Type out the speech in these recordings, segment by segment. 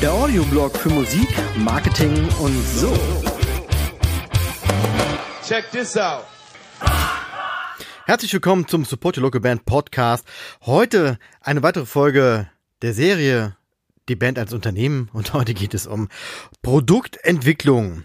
Der Audioblog für Musik, Marketing und so. Check this out. Herzlich willkommen zum Support Your Local Band Podcast. Heute eine weitere Folge der Serie Die Band als Unternehmen und heute geht es um Produktentwicklung.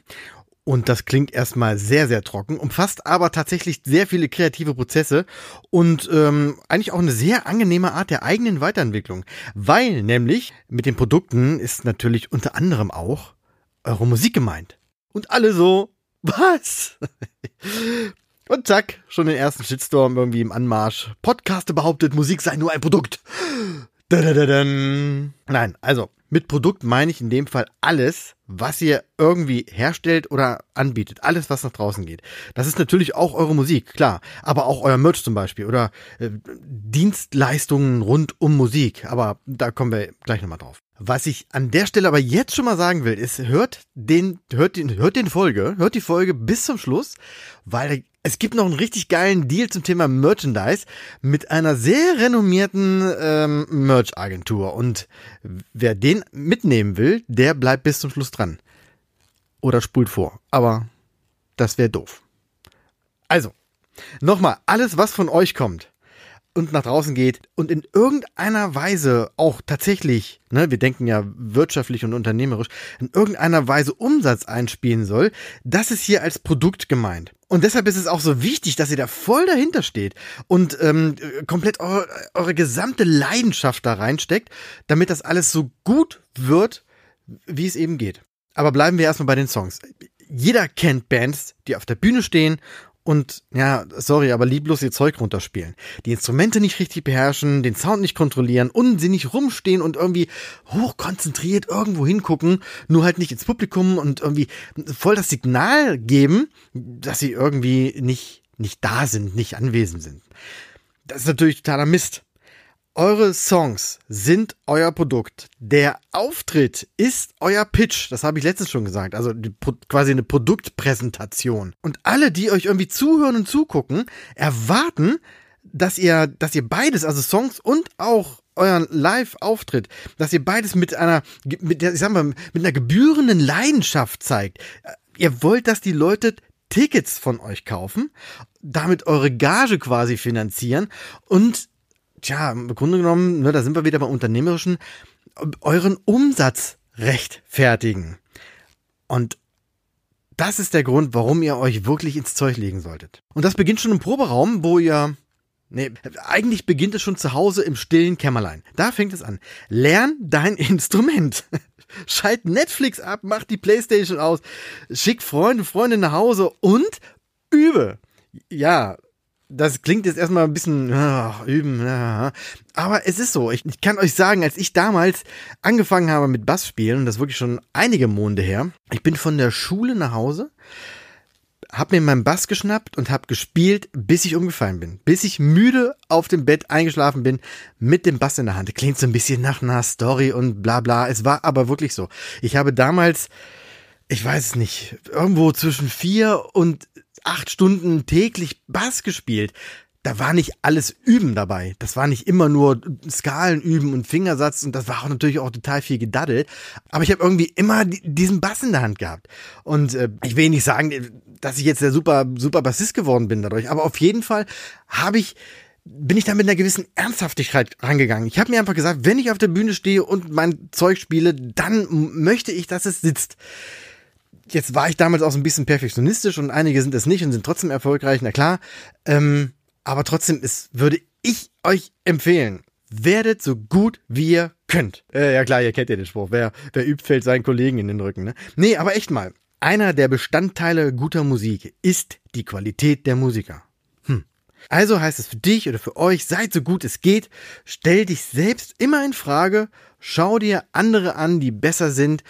Und das klingt erstmal sehr, sehr trocken, umfasst aber tatsächlich sehr viele kreative Prozesse und eigentlich auch eine sehr angenehme Art der eigenen Weiterentwicklung. Weil nämlich mit den Produkten ist natürlich unter anderem auch eure Musik gemeint. Und alle so, was? Und zack, schon den ersten Shitstorm irgendwie im Anmarsch. Podcaster behauptet, Musik sei nur ein Produkt. Nein, also mit Produkt meine ich in dem Fall alles, was ihr irgendwie herstellt oder anbietet. Alles, was nach draußen geht. Das ist natürlich auch eure Musik, klar. Aber auch euer Merch zum Beispiel oder Dienstleistungen rund um Musik. Aber da kommen wir gleich nochmal drauf. Was ich an der Stelle aber jetzt schon mal sagen will, ist, hört die Folge bis zum Schluss, weil es gibt noch einen richtig geilen Deal zum Thema Merchandise mit einer sehr renommierten Merch-Agentur. Und wer den mitnehmen will, der bleibt bis zum Schluss dran. Oder spult vor. Aber das wäre doof. Also, nochmal, alles, was von euch kommt und nach draußen geht und in irgendeiner Weise auch tatsächlich, ne, wir denken ja wirtschaftlich und unternehmerisch, in irgendeiner Weise Umsatz einspielen soll, das ist hier als Produkt gemeint. Und deshalb ist es auch so wichtig, dass ihr da voll dahinter steht und komplett eure gesamte Leidenschaft da reinsteckt, damit das alles so gut wird, wie es eben geht. Aber bleiben wir erstmal bei den Songs. Jeder kennt Bands, die auf der Bühne stehen und, ja, sorry, aber lieblos ihr Zeug runterspielen. Die Instrumente nicht richtig beherrschen, den Sound nicht kontrollieren, unsinnig rumstehen und irgendwie hochkonzentriert irgendwo hingucken, nur halt nicht ins Publikum und irgendwie voll das Signal geben, dass sie irgendwie nicht da sind, nicht anwesend sind. Das ist natürlich totaler Mist. Eure Songs sind euer Produkt. Der Auftritt ist euer Pitch. Das habe ich letztens schon gesagt. Also quasi eine Produktpräsentation. Und alle, die euch irgendwie zuhören und zugucken, erwarten, dass ihr beides, also Songs und auch euren Live-Auftritt, dass ihr beides mit einer gebührenden Leidenschaft zeigt. Ihr wollt, dass die Leute Tickets von euch kaufen, damit eure Gage quasi finanzieren und im Grunde genommen, ne, da sind wir wieder beim Unternehmerischen, euren Umsatz rechtfertigen. Und das ist der Grund, warum ihr euch wirklich ins Zeug legen solltet. Und das beginnt schon im Proberaum, eigentlich beginnt es schon zu Hause im stillen Kämmerlein. Da fängt es an. Lern dein Instrument. Schalt Netflix ab, mach die Playstation aus, schick Freunde, Freundinnen nach Hause und übe. Ja, das klingt jetzt erstmal ein bisschen üben, aber es ist so. Ich kann euch sagen, als ich damals angefangen habe mit Bass spielen, und das wirklich schon einige Monde her, ich bin von der Schule nach Hause, hab mir meinen Bass geschnappt und hab gespielt, bis ich umgefallen bin. Bis ich müde auf dem Bett eingeschlafen bin, mit dem Bass in der Hand. Klingt so ein bisschen nach einer Story und bla bla, es war aber wirklich so. Ich habe damals, ich weiß es nicht, irgendwo zwischen 4 und 8 Stunden täglich Bass gespielt. Da war nicht alles Üben dabei. Das war nicht immer nur Skalen üben und Fingersatz und das war auch natürlich auch total viel Gedaddel. Aber ich habe irgendwie immer diesen Bass in der Hand gehabt. Und ich will nicht sagen, dass ich jetzt der super, super Bassist geworden bin dadurch. Aber auf jeden Fall bin ich da mit einer gewissen Ernsthaftigkeit rangegangen. Ich habe mir einfach gesagt, wenn ich auf der Bühne stehe und mein Zeug spiele, dann möchte ich, dass es sitzt. Jetzt war ich damals auch so ein bisschen perfektionistisch und einige sind es nicht und sind trotzdem erfolgreich, na klar. Aber trotzdem würde ich euch empfehlen, werdet so gut wie ihr könnt. Ja klar, ihr kennt ja den Spruch, wer übt, fällt seinen Kollegen in den Rücken. Ne? Nee, aber echt mal, einer der Bestandteile guter Musik ist die Qualität der Musiker. Also heißt es für dich oder für euch, seid so gut es geht, stell dich selbst immer in Frage, schau dir andere an, die besser sind,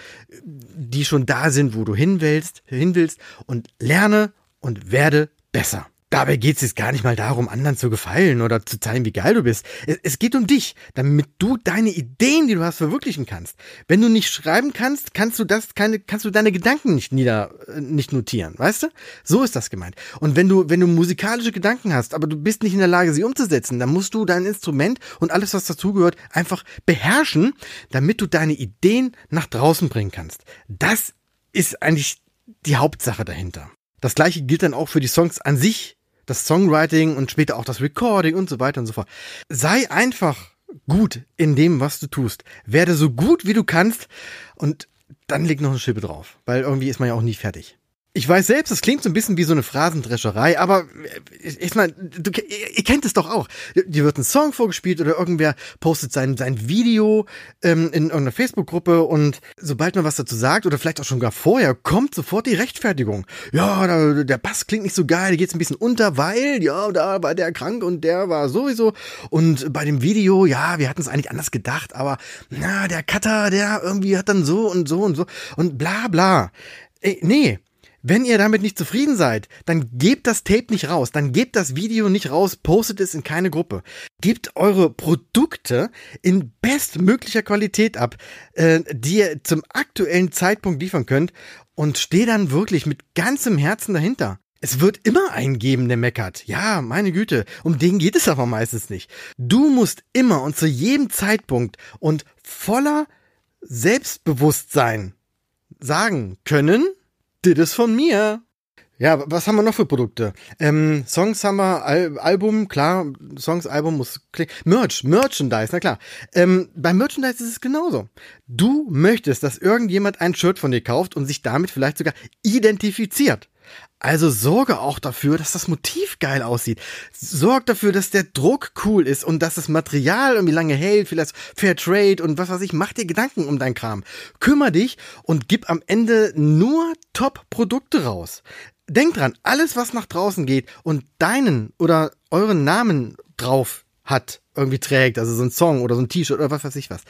die schon da sind, wo du hin willst und lerne und werde besser. Dabei geht es jetzt gar nicht mal darum, anderen zu gefallen oder zu zeigen, wie geil du bist. Es geht um dich, damit du deine Ideen, die du hast, verwirklichen kannst. Wenn du nicht schreiben kannst, kannst du deine Gedanken nicht notieren, weißt du? So ist das gemeint. Und wenn du musikalische Gedanken hast, aber du bist nicht in der Lage, sie umzusetzen, dann musst du dein Instrument und alles, was dazugehört, einfach beherrschen, damit du deine Ideen nach draußen bringen kannst. Das ist eigentlich die Hauptsache dahinter. Das gleiche gilt dann auch für die Songs an sich, das Songwriting und später auch das Recording und so weiter und so fort. Sei einfach gut in dem, was du tust. Werde so gut, wie du kannst und dann leg noch eine Schippe drauf, weil irgendwie ist man ja auch nie fertig. Ich weiß selbst, das klingt so ein bisschen wie so eine Phrasendrescherei, aber ich meine, ihr kennt es doch auch. Dir wird ein Song vorgespielt oder irgendwer postet sein Video in irgendeiner Facebook-Gruppe und sobald man was dazu sagt oder vielleicht auch schon gar vorher, kommt sofort die Rechtfertigung. Ja, der Bass klingt nicht so geil, da geht's ein bisschen unter, weil, ja, da war der krank und der war sowieso. Und bei dem Video, ja, wir hatten es eigentlich anders gedacht, aber na, der Cutter, der irgendwie hat dann so und so und so und bla bla. Nee. Wenn ihr damit nicht zufrieden seid, dann gebt das Tape nicht raus, dann gebt das Video nicht raus, postet es in keine Gruppe. Gebt eure Produkte in bestmöglicher Qualität ab, die ihr zum aktuellen Zeitpunkt liefern könnt und steht dann wirklich mit ganzem Herzen dahinter. Es wird immer einen geben, der meckert. Ja, meine Güte, um den geht es aber meistens nicht. Du musst immer und zu jedem Zeitpunkt und voller Selbstbewusstsein sagen können, das ist von mir. Ja, was haben wir noch für Produkte? Songs haben wir, Album, klar, Songs, Album muss klingen. Merchandise, na klar. Beim Merchandise ist es genauso. Du möchtest, dass irgendjemand ein Shirt von dir kauft und sich damit vielleicht sogar identifiziert. Also sorge auch dafür, dass das Motiv geil aussieht. Sorg dafür, dass der Druck cool ist und dass das Material irgendwie lange hält, vielleicht Fair Trade und was weiß ich. Mach dir Gedanken um deinen Kram. Kümmer dich und gib am Ende nur Top-Produkte raus. Denk dran, alles, was nach draußen geht und deinen oder euren Namen drauf hat, irgendwie trägt, also so ein Song oder so ein T-Shirt oder was weiß ich was.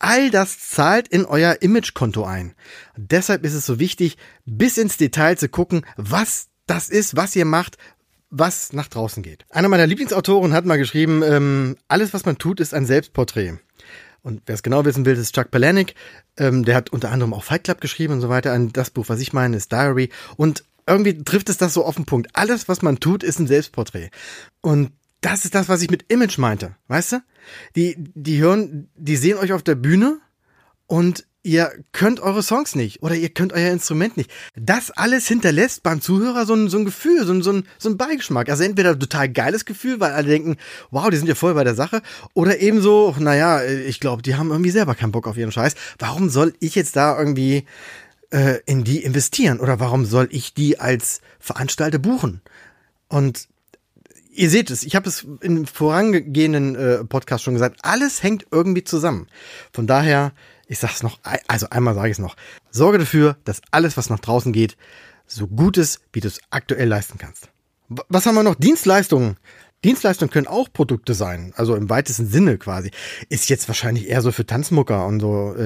All das zahlt in euer Imagekonto ein. Und deshalb ist es so wichtig, bis ins Detail zu gucken, was das ist, was ihr macht, was nach draußen geht. Einer meiner Lieblingsautoren hat mal geschrieben, alles, was man tut, ist ein Selbstporträt. Und wer es genau wissen will, das ist Chuck Palahniuk. Der hat unter anderem auch Fight Club geschrieben und so weiter. Und das Buch, was ich meine, ist Diary. Und irgendwie trifft es das so auf den Punkt. Alles, was man tut, ist ein Selbstporträt. Und das ist das, was ich mit Image meinte, weißt du? Die sehen euch auf der Bühne und ihr könnt eure Songs nicht oder ihr könnt euer Instrument nicht. Das alles hinterlässt beim Zuhörer so ein Gefühl, so ein Beigeschmack. Also entweder total geiles Gefühl, weil alle denken, wow, die sind ja voll bei der Sache, oder eben so, naja, ich glaube, die haben irgendwie selber keinen Bock auf ihren Scheiß. Warum soll ich jetzt da irgendwie in die investieren oder warum soll ich die als Veranstalter buchen? Und ihr seht es, ich habe es im vorangehenden Podcast schon gesagt, alles hängt irgendwie zusammen. Von daher, ich sag's noch, also einmal sage ich es noch, sorge dafür, dass alles, was nach draußen geht, so gut ist, wie du es aktuell leisten kannst. Was haben wir noch? Dienstleistungen. Dienstleistungen können auch Produkte sein, also im weitesten Sinne quasi. Ist jetzt wahrscheinlich eher so für Tanzmucker und so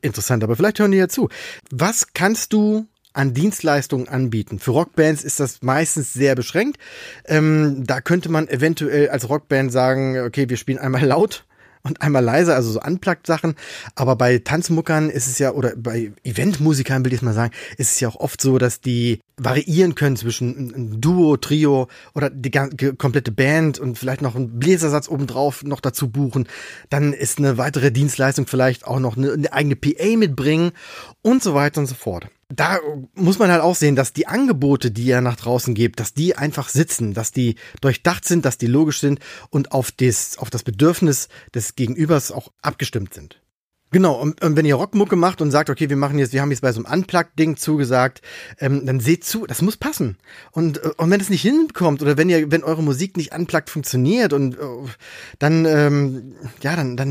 interessant, aber vielleicht hören die ja zu. Was kannst du an Dienstleistungen anbieten? Für Rockbands ist das meistens sehr beschränkt. Da könnte man eventuell als Rockband sagen, okay, wir spielen einmal laut und einmal leise, also so Unplugged-Sachen. Aber bei Tanzmuckern ist es ja, oder bei Eventmusikern will ich es mal sagen, ist es ja auch oft so, dass die variieren können zwischen Duo, Trio oder die komplette Band und vielleicht noch einen Bläsersatz obendrauf noch dazu buchen. Dann ist eine weitere Dienstleistung vielleicht auch noch eine eigene PA mitbringen und so weiter und so fort. Da muss man halt auch sehen, dass die Angebote, die ihr nach draußen gebt, dass die einfach sitzen, dass die durchdacht sind, dass die logisch sind und auf das Bedürfnis des Gegenübers auch abgestimmt sind. Genau, und wenn ihr Rockmucke macht und sagt, okay, wir haben jetzt bei so einem Unplugged-Ding zugesagt, dann seht zu, das muss passen. Und wenn es nicht hinkommt oder wenn eure Musik nicht unplugged funktioniert und dann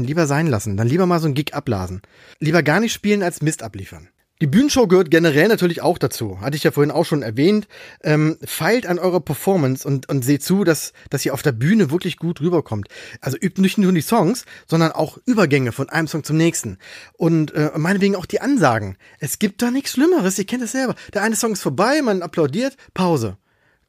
lieber sein lassen, dann lieber mal so einen Gig abblasen. Lieber gar nicht spielen als Mist abliefern. Die Bühnenshow gehört generell natürlich auch dazu, hatte ich ja vorhin auch schon erwähnt. Feilt an eurer Performance und seht zu, dass ihr auf der Bühne wirklich gut rüberkommt. Also übt nicht nur die Songs, sondern auch Übergänge von einem Song zum nächsten. Und meinetwegen auch die Ansagen. Es gibt da nichts Schlimmeres, ihr kennt es selber. Der eine Song ist vorbei, man applaudiert, Pause.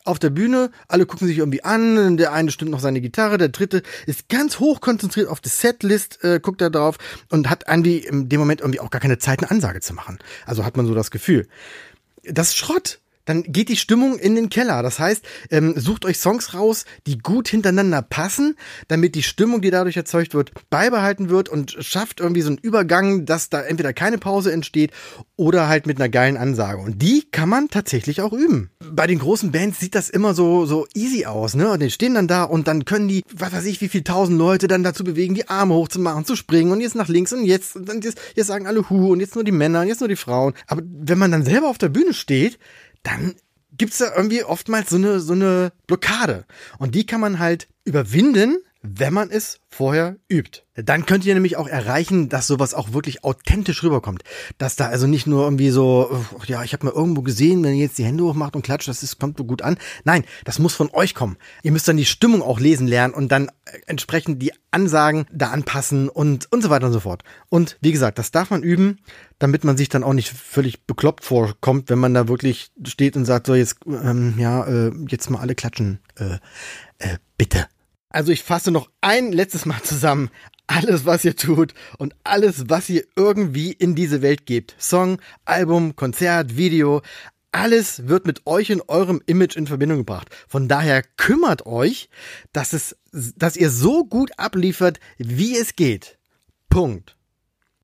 auf der Bühne, alle gucken sich irgendwie an, der eine stimmt noch seine Gitarre, der dritte ist ganz hoch konzentriert auf die Setlist, guckt da drauf und hat irgendwie in dem Moment irgendwie auch gar keine Zeit, eine Ansage zu machen. Also hat man so das Gefühl. Das ist Schrott. Dann geht die Stimmung in den Keller. Das heißt, sucht euch Songs raus, die gut hintereinander passen, damit die Stimmung, die dadurch erzeugt wird, beibehalten wird und schafft irgendwie so einen Übergang, dass da entweder keine Pause entsteht oder halt mit einer geilen Ansage. Und die kann man tatsächlich auch üben. Bei den großen Bands sieht das immer so easy aus, ne? Und die stehen dann da und dann können die, was weiß ich, wie viel tausend Leute dann dazu bewegen, die Arme hochzumachen, zu springen und jetzt nach links und jetzt sagen alle Hu und jetzt nur die Männer und jetzt nur die Frauen. Aber wenn man dann selber auf der Bühne steht, dann gibt's da irgendwie oftmals so eine Blockade. Und die kann man halt überwinden, wenn man es vorher übt. Dann könnt ihr nämlich auch erreichen, dass sowas auch wirklich authentisch rüberkommt. Dass da also nicht nur irgendwie so, ja, ich habe mal irgendwo gesehen, wenn ihr jetzt die Hände hochmacht und klatscht, kommt so gut an. Nein, das muss von euch kommen. Ihr müsst dann die Stimmung auch lesen lernen und dann entsprechend die Ansagen da anpassen und so weiter und so fort. Und wie gesagt, das darf man üben, damit man sich dann auch nicht völlig bekloppt vorkommt, wenn man da wirklich steht und sagt, so jetzt, jetzt mal alle klatschen. Bitte. Also ich fasse noch ein letztes Mal zusammen. Alles, was ihr tut und alles, was ihr irgendwie in diese Welt gebt. Song, Album, Konzert, Video, alles wird mit euch und eurem Image in Verbindung gebracht. Von daher kümmert euch, dass ihr so gut abliefert, wie es geht. Punkt.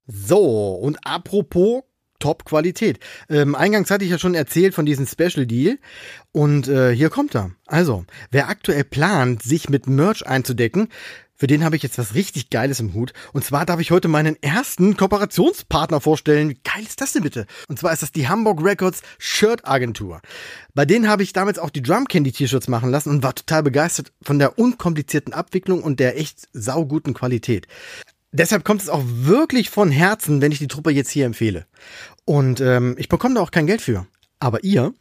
So, und apropos Top-Qualität. Eingangs hatte ich ja schon erzählt von diesem Special-Deal und hier kommt er. Also, wer aktuell plant, sich mit Merch einzudecken, für den habe ich jetzt was richtig Geiles im Hut. Und zwar darf ich heute meinen ersten Kooperationspartner vorstellen. Wie geil ist das denn bitte? Und zwar ist das die Hamburg Records Shirt Agentur. Bei denen habe ich damals auch die Drum Candy T-Shirts machen lassen und war total begeistert von der unkomplizierten Abwicklung und der echt sauguten Qualität. Deshalb kommt es auch wirklich von Herzen, wenn ich die Truppe jetzt hier empfehle. Und ich bekomme da auch kein Geld für. Aber ihr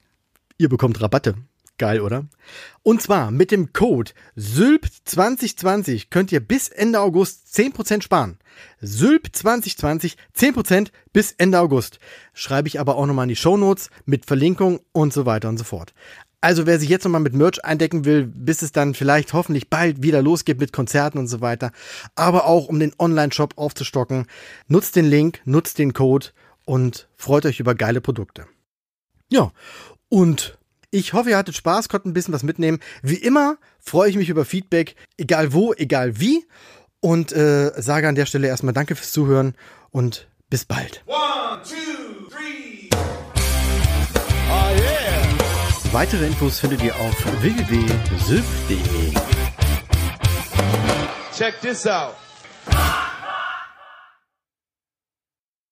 bekommt Rabatte. Geil, oder? Und zwar mit dem Code SYLP2020 könnt ihr bis Ende August 10% sparen. SYLP2020, 10% bis Ende August. Schreibe ich aber auch nochmal in die Shownotes mit Verlinkung und so weiter und so fort. Also wer sich jetzt nochmal mit Merch eindecken will, bis es dann vielleicht hoffentlich bald wieder losgeht mit Konzerten und so weiter, aber auch um den Online-Shop aufzustocken, nutzt den Link, nutzt den Code und freut euch über geile Produkte. Ja, und ich hoffe, ihr hattet Spaß, konntet ein bisschen was mitnehmen. Wie immer freue ich mich über Feedback, egal wo, egal wie. Und sage an der Stelle erstmal danke fürs Zuhören und bis bald. 1, 2, 3. Oh yeah. Weitere Infos findet ihr auf www.sylp.de. Check this out.